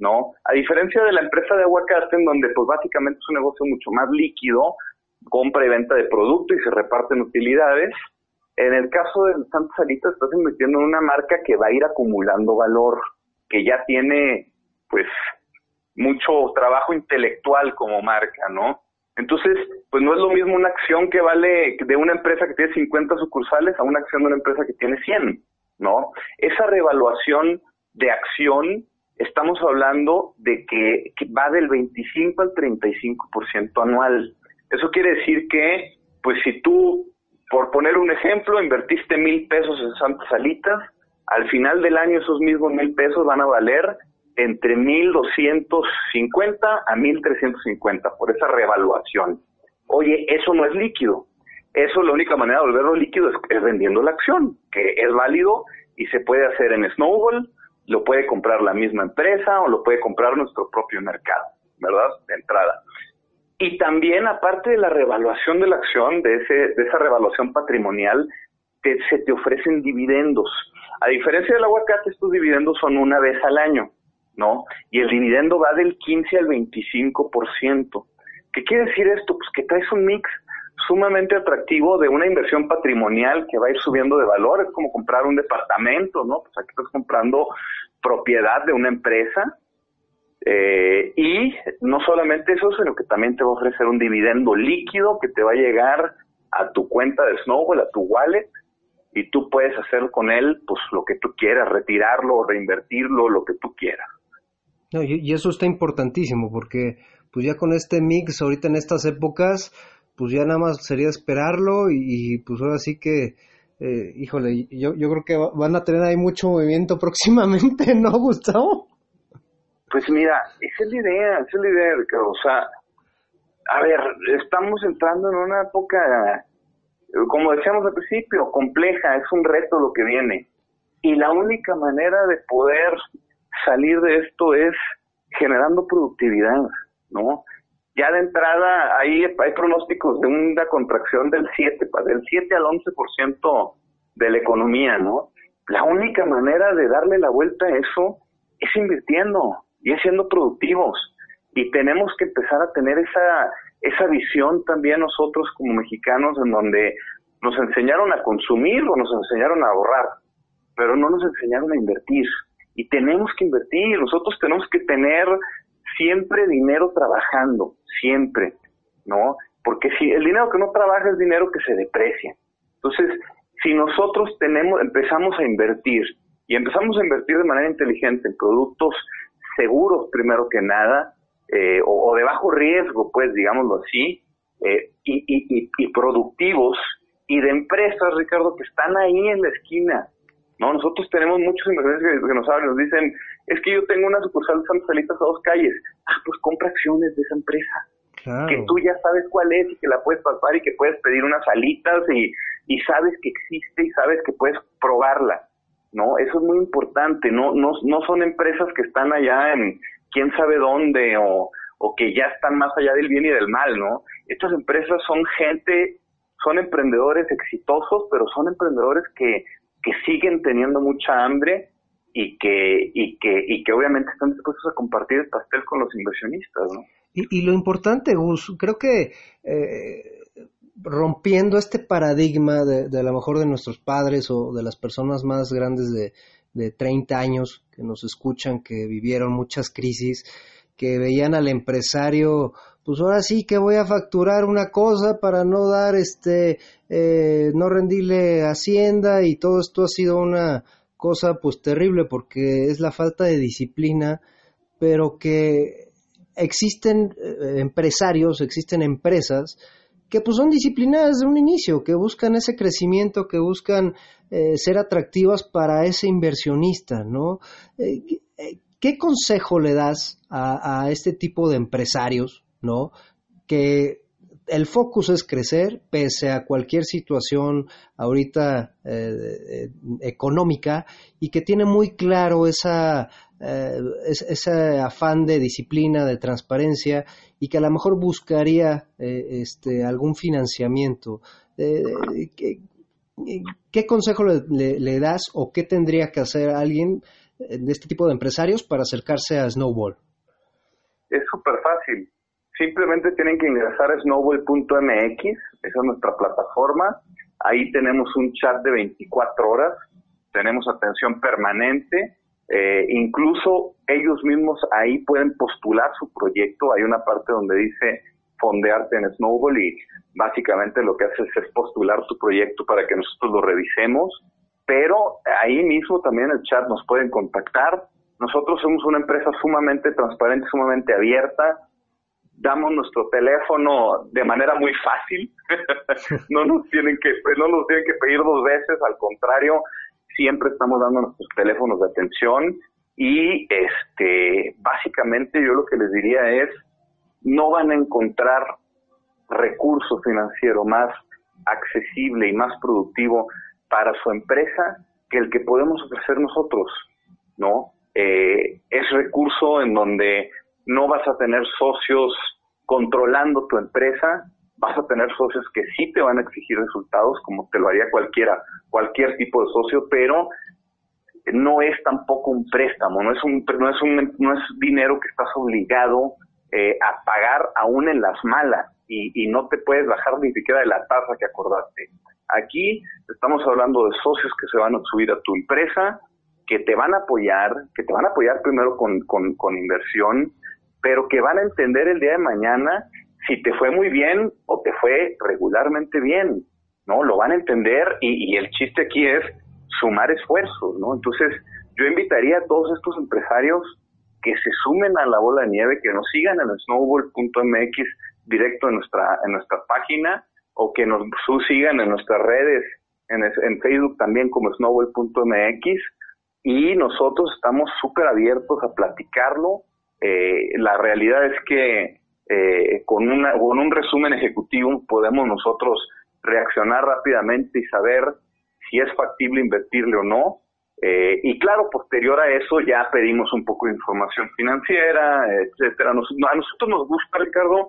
¿no? A diferencia de la empresa de aguacate, en donde pues básicamente es un negocio mucho más líquido, compra y venta de producto y se reparten utilidades. En el caso de Santas Alitas estás invirtiendo en una marca que va a ir acumulando valor, que ya tiene pues mucho trabajo intelectual como marca, ¿no? Entonces, pues no es lo mismo una acción que vale de una empresa que tiene 50 sucursales a una acción de una empresa que tiene 100, ¿no? Esa revaluación de acción, estamos hablando de que va del 25 al 35% anual. Eso quiere decir que, pues si tú, por poner un ejemplo, invertiste 1,000 pesos en Santas Alitas, al final del año esos mismos 1,000 pesos van a valer entre 1,250 a 1,350 por esa revaluación. Oye, eso no es líquido. Eso, la única manera de volverlo líquido es vendiendo la acción, que es válido y se puede hacer en Snowball, lo puede comprar la misma empresa o lo puede comprar nuestro propio mercado, ¿verdad? De entrada. Y también, aparte de la revaluación de la acción, de esa revaluación patrimonial, se te ofrecen dividendos. A diferencia del aguacate, estos dividendos son una vez al año, ¿no? Y el dividendo va del 15 al 25%. ¿Qué quiere decir esto? Pues que traes un mix sumamente atractivo de una inversión patrimonial que va a ir subiendo de valor. Es como comprar un departamento, ¿no? Pues aquí estás comprando propiedad de una empresa. Y no solamente eso, sino que también te va a ofrecer un dividendo líquido que te va a llegar a tu cuenta de Snowball, a tu wallet, y tú puedes hacer con él pues lo que tú quieras, retirarlo, reinvertirlo, lo que tú quieras. No, y eso está importantísimo, porque pues ya con este mix ahorita en estas épocas, pues ya nada más sería esperarlo y pues ahora sí que, híjole, yo creo que van a tener ahí mucho movimiento próximamente, ¿no, Gustavo? Pues mira, esa es la idea, Ricardo. O sea, a ver, estamos entrando en una época, como decíamos al principio, compleja, es un reto lo que viene. Y la única manera de poder salir de esto es generando productividad, ¿no? Ya de entrada hay pronósticos de una contracción del 7 al 11% de la economía, ¿no? La única manera de darle la vuelta a eso es invirtiendo y es siendo productivos. Y tenemos que empezar a tener esa visión también nosotros como mexicanos, en donde nos enseñaron a consumir o nos enseñaron a ahorrar, pero no nos enseñaron a invertir. Y tenemos que invertir, nosotros tenemos que tener siempre dinero trabajando, siempre, ¿no? Porque si el dinero que no trabaja es dinero que se deprecia. Entonces, si nosotros empezamos a invertir, y empezamos a invertir de manera inteligente en productos seguros primero que nada, o de bajo riesgo, pues, digámoslo así, y productivos, y de empresas, Ricardo, que están ahí en la esquina, ¿no? Nosotros tenemos muchos inversores que nos hablan, nos dicen, es que yo tengo una sucursal de Santas Alitas a 2 calles. Ah, pues compra acciones de esa empresa, claro, que tú ya sabes cuál es y que la puedes pasar y que puedes pedir unas alitas y sabes que existe y sabes que puedes probarla, ¿no? Eso es muy importante, no son empresas que están allá en quién sabe dónde, o que ya están más allá del bien y del mal, ¿no? Estas empresas son emprendedores exitosos, pero son emprendedores que siguen teniendo mucha hambre y que obviamente están dispuestos a compartir el pastel con los inversionistas, ¿no? Y lo importante, Gus, creo que rompiendo este paradigma de a lo mejor de nuestros padres o de las personas más grandes de 30 años que nos escuchan, que vivieron muchas crisis, que veían al empresario, pues ahora sí que voy a facturar una cosa para no dar no rendirle Hacienda, y todo esto ha sido una cosa pues terrible, porque es la falta de disciplina, pero que existen empresarios, existen empresas que pues son disciplinadas desde un inicio, que buscan ese crecimiento, que buscan ser atractivas para ese inversionista, ¿no? ¿Qué consejo le das a este tipo de empresarios, ¿no? Que el focus es crecer pese a cualquier situación ahorita económica, y que tiene muy claro ese afán de disciplina, de transparencia, y que a lo mejor buscaría algún financiamiento. ¿Qué consejo le das, o qué tendría que hacer alguien de este tipo de empresarios para acercarse a Snowball? Es súper fácil. Simplemente tienen que ingresar a snowball.mx, esa es nuestra plataforma. Ahí tenemos un chat de 24 horas, tenemos atención permanente, incluso ellos mismos ahí pueden postular su proyecto. Hay una parte donde dice fondearte en Snowball, y básicamente lo que haces es postular tu proyecto para que nosotros lo revisemos, pero ahí mismo también en el chat nos pueden contactar. Nosotros somos una empresa sumamente transparente, sumamente abierta, damos nuestro teléfono de manera muy fácil, no nos tienen que pedir dos veces, al contrario, siempre estamos dando nuestros teléfonos de atención, y básicamente yo lo que les diría es, no van a encontrar recurso financiero más accesible y más productivo para su empresa que el que podemos ofrecer nosotros, ¿no? Es recurso en donde no vas a tener socios controlando tu empresa, vas a tener socios que sí te van a exigir resultados, como te lo haría cualquier tipo de socio, pero no es tampoco un préstamo, no es dinero que estás obligado a pagar aún en las malas, y no te puedes bajar ni siquiera de la tasa que acordaste. Aquí estamos hablando de socios que se van a subir a tu empresa, que te van a apoyar, primero con inversión, pero que van a entender el día de mañana si te fue muy bien o te fue regularmente bien, ¿no? Lo van a entender, y el chiste aquí es sumar esfuerzos, ¿no? Entonces, yo invitaría a todos estos empresarios que se sumen a la bola de nieve, que nos sigan en snowball.mx directo en nuestra página, o que nos sigan en nuestras redes, en Facebook también como snowball.mx, y nosotros estamos súper abiertos a platicarlo. La realidad es que con un resumen ejecutivo podemos nosotros reaccionar rápidamente y saber si es factible invertirle o no. Y claro, posterior a eso ya pedimos un poco de información financiera, etcétera. A nosotros nos gusta, Ricardo,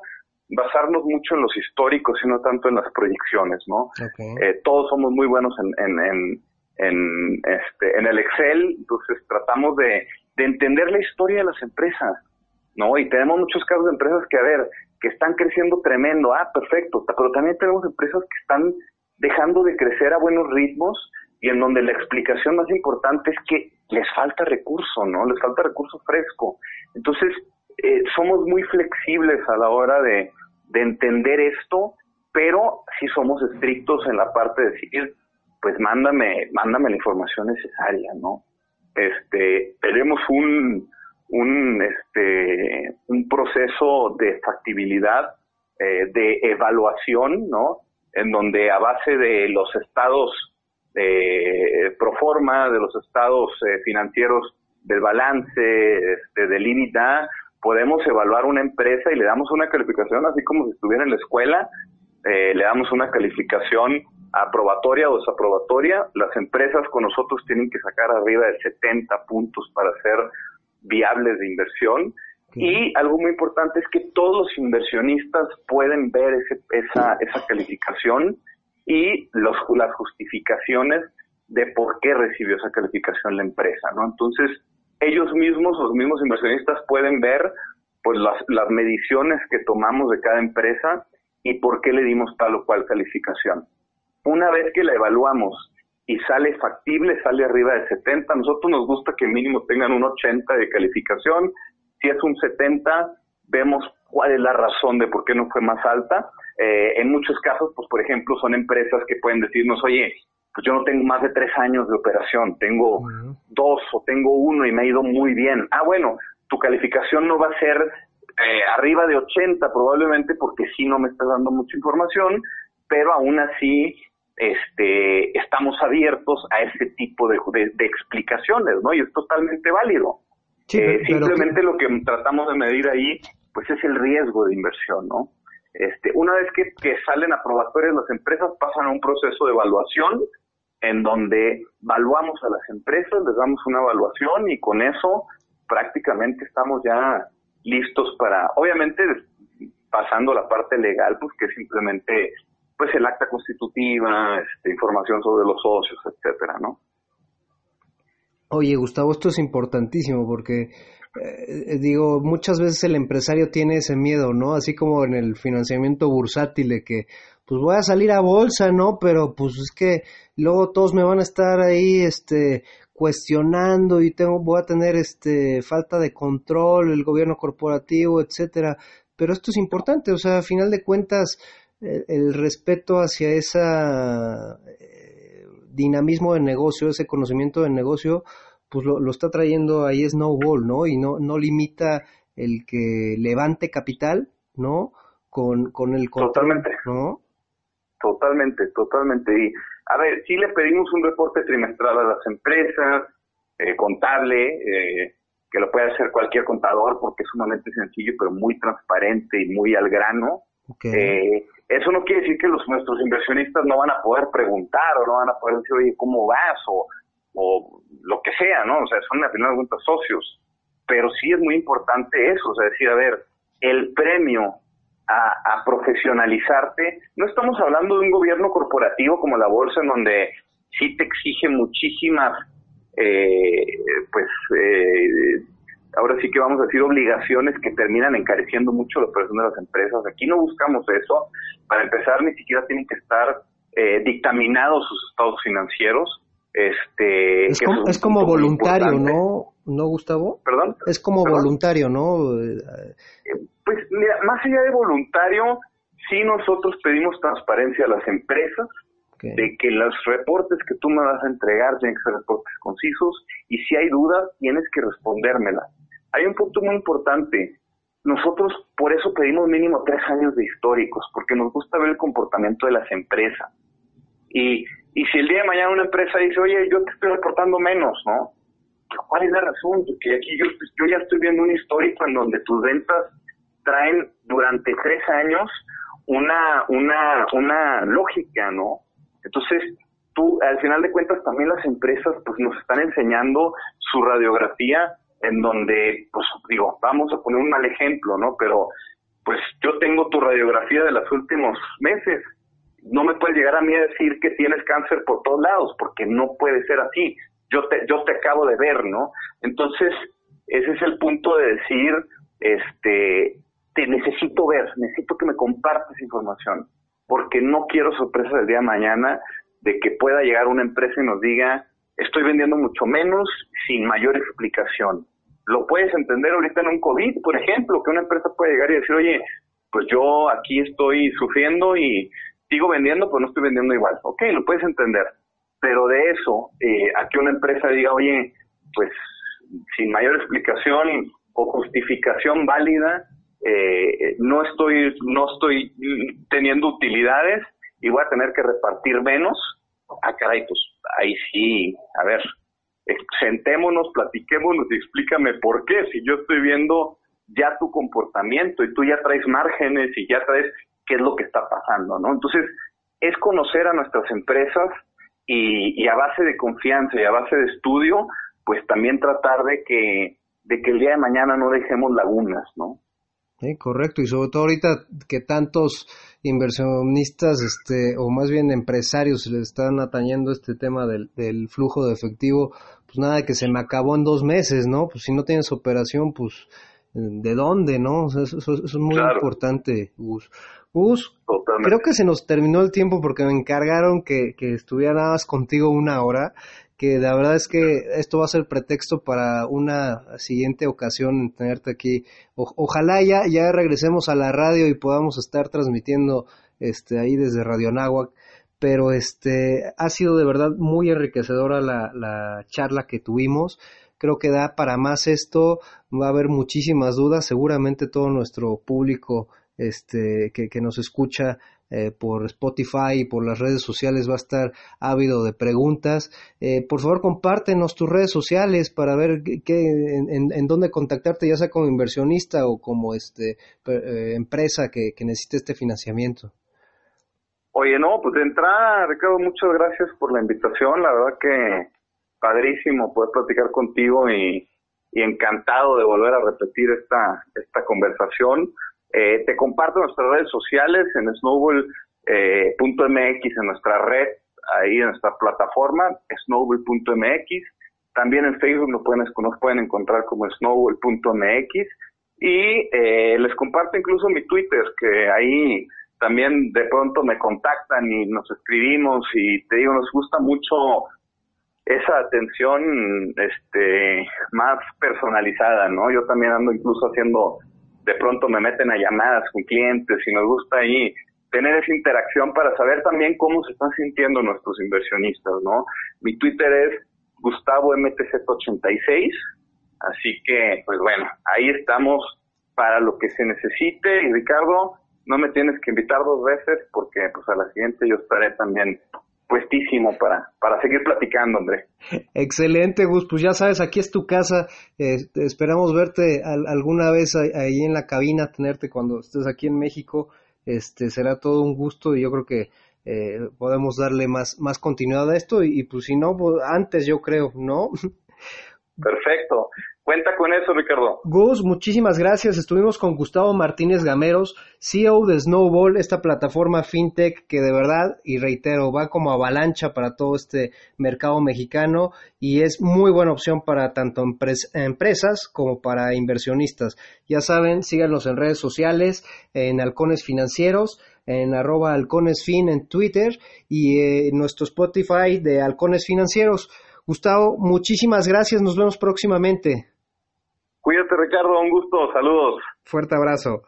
basarnos mucho en los históricos y no tanto en las proyecciones, ¿no? Okay. Todos somos muy buenos en el Excel, entonces tratamos de entender la historia de las empresas, ¿no? Y tenemos muchos casos de empresas que están creciendo tremendo, perfecto, pero también tenemos empresas que están dejando de crecer a buenos ritmos, y en donde la explicación más importante es que les falta recurso, ¿no? Les falta recurso fresco. Entonces, somos muy flexibles a la hora de entender esto, pero sí somos estrictos en la parte de decir, pues mándame la información necesaria, ¿no? Tenemos un proceso de factibilidad, de evaluación, ¿no? En donde a base de los estados proforma, de los estados financieros del balance, del EBITDA, podemos evaluar una empresa y le damos una calificación, así como si estuviera en la escuela, le damos una calificación aprobatoria o desaprobatoria. Las empresas con nosotros tienen que sacar arriba de 70 puntos para ser viables de inversión. Sí. Y algo muy importante es que todos los inversionistas pueden ver esa calificación y las justificaciones de por qué recibió esa calificación la empresa, ¿no? Entonces, ellos mismos, los mismos inversionistas, pueden ver pues las mediciones que tomamos de cada empresa y por qué le dimos tal o cual calificación. Una vez que la evaluamos y sale factible, sale arriba de 70, nosotros nos gusta que mínimo tengan un 80 de calificación. Si es un 70, vemos cuál es la razón de por qué no fue más alta. En muchos casos, pues por ejemplo, son empresas que pueden decirnos, oye, pues yo no tengo más de 3 años de operación, tengo 2 o tengo 1 y me ha ido muy bien. Bueno, tu calificación no va a ser arriba de 80 probablemente, porque sí no me estás dando mucha información, pero aún así estamos abiertos a ese tipo de explicaciones, ¿no? Y es totalmente válido. Sí, simplemente lo que tratamos de medir ahí, pues es el riesgo de inversión, ¿no? Una vez que salen aprobatorias las empresas, pasan a un proceso de evaluación en donde evaluamos a las empresas, les damos una evaluación y con eso prácticamente estamos ya listos para, obviamente pasando la parte legal, pues que simplemente pues el acta constitutiva, información sobre los socios, etcétera, ¿no? Oye, Gustavo, esto es importantísimo porque muchas veces el empresario tiene ese miedo, ¿no? Así como en el financiamiento bursátil de que, pues voy a salir a bolsa, ¿no? Pero pues es que luego todos me van a estar ahí, cuestionando y voy a tener falta de control, el gobierno corporativo, etcétera. Pero esto es importante, o sea, a final de cuentas, el respeto hacia esa dinamismo de negocio, ese conocimiento de negocio, pues lo está trayendo ahí Snowball, ¿no? Y no limita el que levante capital, ¿no? Con el control, totalmente, ¿no? Totalmente. Y, a ver, sí le pedimos un reporte trimestral a las empresas, contable, que lo puede hacer cualquier contador porque es sumamente sencillo, pero muy transparente y muy al grano. Okay. Eso no quiere decir que nuestros inversionistas no van a poder preguntar o no van a poder decir, oye, ¿cómo vas? O lo que sea, ¿no? O sea, son al final de cuentas socios. Pero sí es muy importante eso, o sea, decir, a ver, el premio a profesionalizarte, no estamos hablando de un gobierno corporativo como la bolsa en donde sí te exige muchísimas, ahora sí que vamos a decir obligaciones que terminan encareciendo mucho la operación de las empresas. Aquí no buscamos eso. Para empezar, ni siquiera tienen que estar dictaminados sus estados financieros. Es como voluntario, ¿no? ¿No, Gustavo? ¿Perdón? Es como voluntario, ¿no? Pues mira, más allá de voluntario, sí nosotros pedimos transparencia a las empresas. Okay. De que los reportes que tú me vas a entregar tienen que ser reportes concisos y si hay dudas tienes que respondérmelas. Hay un punto muy importante. Nosotros por eso pedimos mínimo 3 años de históricos, porque nos gusta ver el comportamiento de las empresas. Y si el día de mañana una empresa dice, oye, yo te estoy reportando menos, ¿no? ¿Cuál es la razón? Porque aquí yo ya estoy viendo un histórico en donde tus ventas traen durante 3 años una lógica, ¿no? Entonces, tú, al final de cuentas, también las empresas pues nos están enseñando su radiografía en donde, pues digo, vamos a poner un mal ejemplo, ¿no? Pero, pues yo tengo tu radiografía de los últimos meses. No me puedes llegar a mí a decir que tienes cáncer por todos lados, porque no puede ser así. Yo te acabo de ver, ¿no? Entonces, ese es el punto de decir, te necesito ver, necesito que me compartas información, porque no quiero sorpresas del día de mañana de que pueda llegar una empresa y nos diga, estoy vendiendo mucho menos sin mayor explicación. Lo puedes entender ahorita en un COVID, por ejemplo, que una empresa puede llegar y decir, oye, pues yo aquí estoy sufriendo y sigo vendiendo, pero no estoy vendiendo igual. Ok, lo puedes entender. Pero de eso, a que una empresa diga, oye, pues sin mayor explicación o justificación válida, no estoy teniendo utilidades y voy a tener que repartir menos. Ah, caray, pues ahí sí, a ver, sentémonos, platiquémonos y explícame por qué. Si yo estoy viendo ya tu comportamiento y tú ya traes márgenes y ya traes qué es lo que está pasando, ¿no? Entonces, es conocer a nuestras empresas y a base de confianza y a base de estudio, pues también tratar de que el día de mañana no dejemos lagunas, ¿no? Sí, correcto, y sobre todo ahorita que tantos inversionistas o más bien empresarios le están atañendo este tema del flujo de efectivo, pues nada, que se me acabó en 2 meses, ¿no? Pues si no tienes operación, pues ¿de dónde, no? O sea, eso es muy claro. Importante, Gus. Totalmente. Creo que se nos terminó el tiempo porque me encargaron que estuviera nada más contigo 1 hora, que la verdad es que esto va a ser pretexto para una siguiente ocasión tenerte aquí. Ojalá ya regresemos a la radio y podamos estar transmitiendo ahí desde Radio Náhuac, pero ha sido de verdad muy enriquecedora la charla que tuvimos. Creo que da para más esto, va a haber muchísimas dudas, seguramente todo nuestro público que nos escucha por Spotify y por las redes sociales va a estar ávido de preguntas. Por favor, compártenos tus redes sociales para ver en dónde contactarte, ya sea como inversionista o como empresa que necesite este financiamiento. Oye, no, pues de entrada, Ricardo, muchas gracias por la invitación. La verdad que padrísimo poder platicar contigo y encantado de volver a repetir esta conversación. Te comparto nuestras redes sociales en snowball.mx, en nuestra red, ahí en nuestra plataforma, snowball.mx. También en Facebook nos pueden encontrar como snowball.mx. Y les comparto incluso mi Twitter, que ahí también de pronto me contactan y nos escribimos. Y te digo, nos gusta mucho esa atención más personalizada, ¿no? Yo también ando incluso haciendo... De pronto me meten a llamadas con clientes y nos gusta ahí tener esa interacción para saber también cómo se están sintiendo nuestros inversionistas, ¿no? Mi Twitter es GustavoMTZ86, así que, pues bueno, ahí estamos para lo que se necesite. Y Ricardo, no me tienes que invitar dos veces porque pues a la siguiente yo estaré también puestísimo para seguir platicando, hombre. Excelente, Gus, pues ya sabes, aquí es tu casa, esperamos verte alguna vez ahí en la cabina, tenerte cuando estés aquí en México, será todo un gusto y yo creo que podemos darle más continuidad a esto y pues si no, pues, antes yo creo, ¿no? Perfecto, cuenta con eso, Ricardo. Gus, muchísimas gracias. Estuvimos con Gustavo Martínez Gameros, CEO de Snowball, esta plataforma fintech que de verdad, y reitero, va como avalancha para todo este mercado mexicano y es muy buena opción para tanto empresas como para inversionistas. Ya saben, síganlos en redes sociales, en Halcones Financieros, en @halconesfin en Twitter y en nuestro Spotify de Halcones Financieros. Gustavo, muchísimas gracias, nos vemos próximamente. Cuídate, Ricardo, un gusto, saludos. Fuerte abrazo.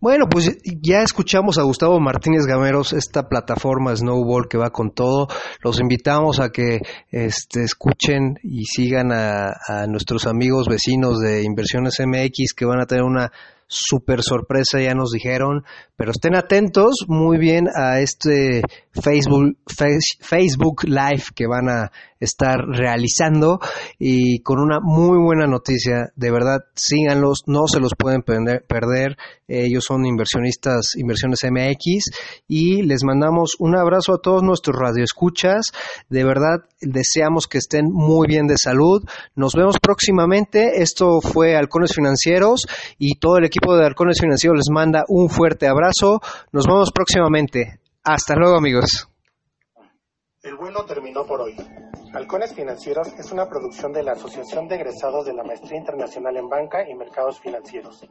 Bueno, pues ya escuchamos a Gustavo Martínez Gameros, esta plataforma Snowball que va con todo. Los invitamos a que escuchen y sigan a nuestros amigos vecinos de Inversiones MX que van a tener una súper sorpresa, ya nos dijeron, pero estén atentos muy bien a este Facebook Live que van a estar realizando y con una muy buena noticia, de verdad, síganlos, no se los pueden perder, ellos son inversionistas, Inversiones MX, y les mandamos un abrazo a todos nuestros radioescuchas, de verdad, deseamos que estén muy bien de salud, nos vemos próximamente, esto fue Halcones Financieros y todo el equipo de Halcones Financieros les manda un fuerte abrazo, nos vemos próximamente, hasta luego amigos. El vuelo terminó por hoy. Halcones Financieros es una producción de la Asociación de Egresados de la Maestría Internacional en Banca y Mercados Financieros.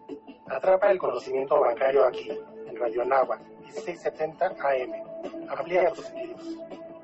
Atrapa el conocimiento bancario aquí, en Radio Náhuac, 1670 AM. Amplía tus sentidos.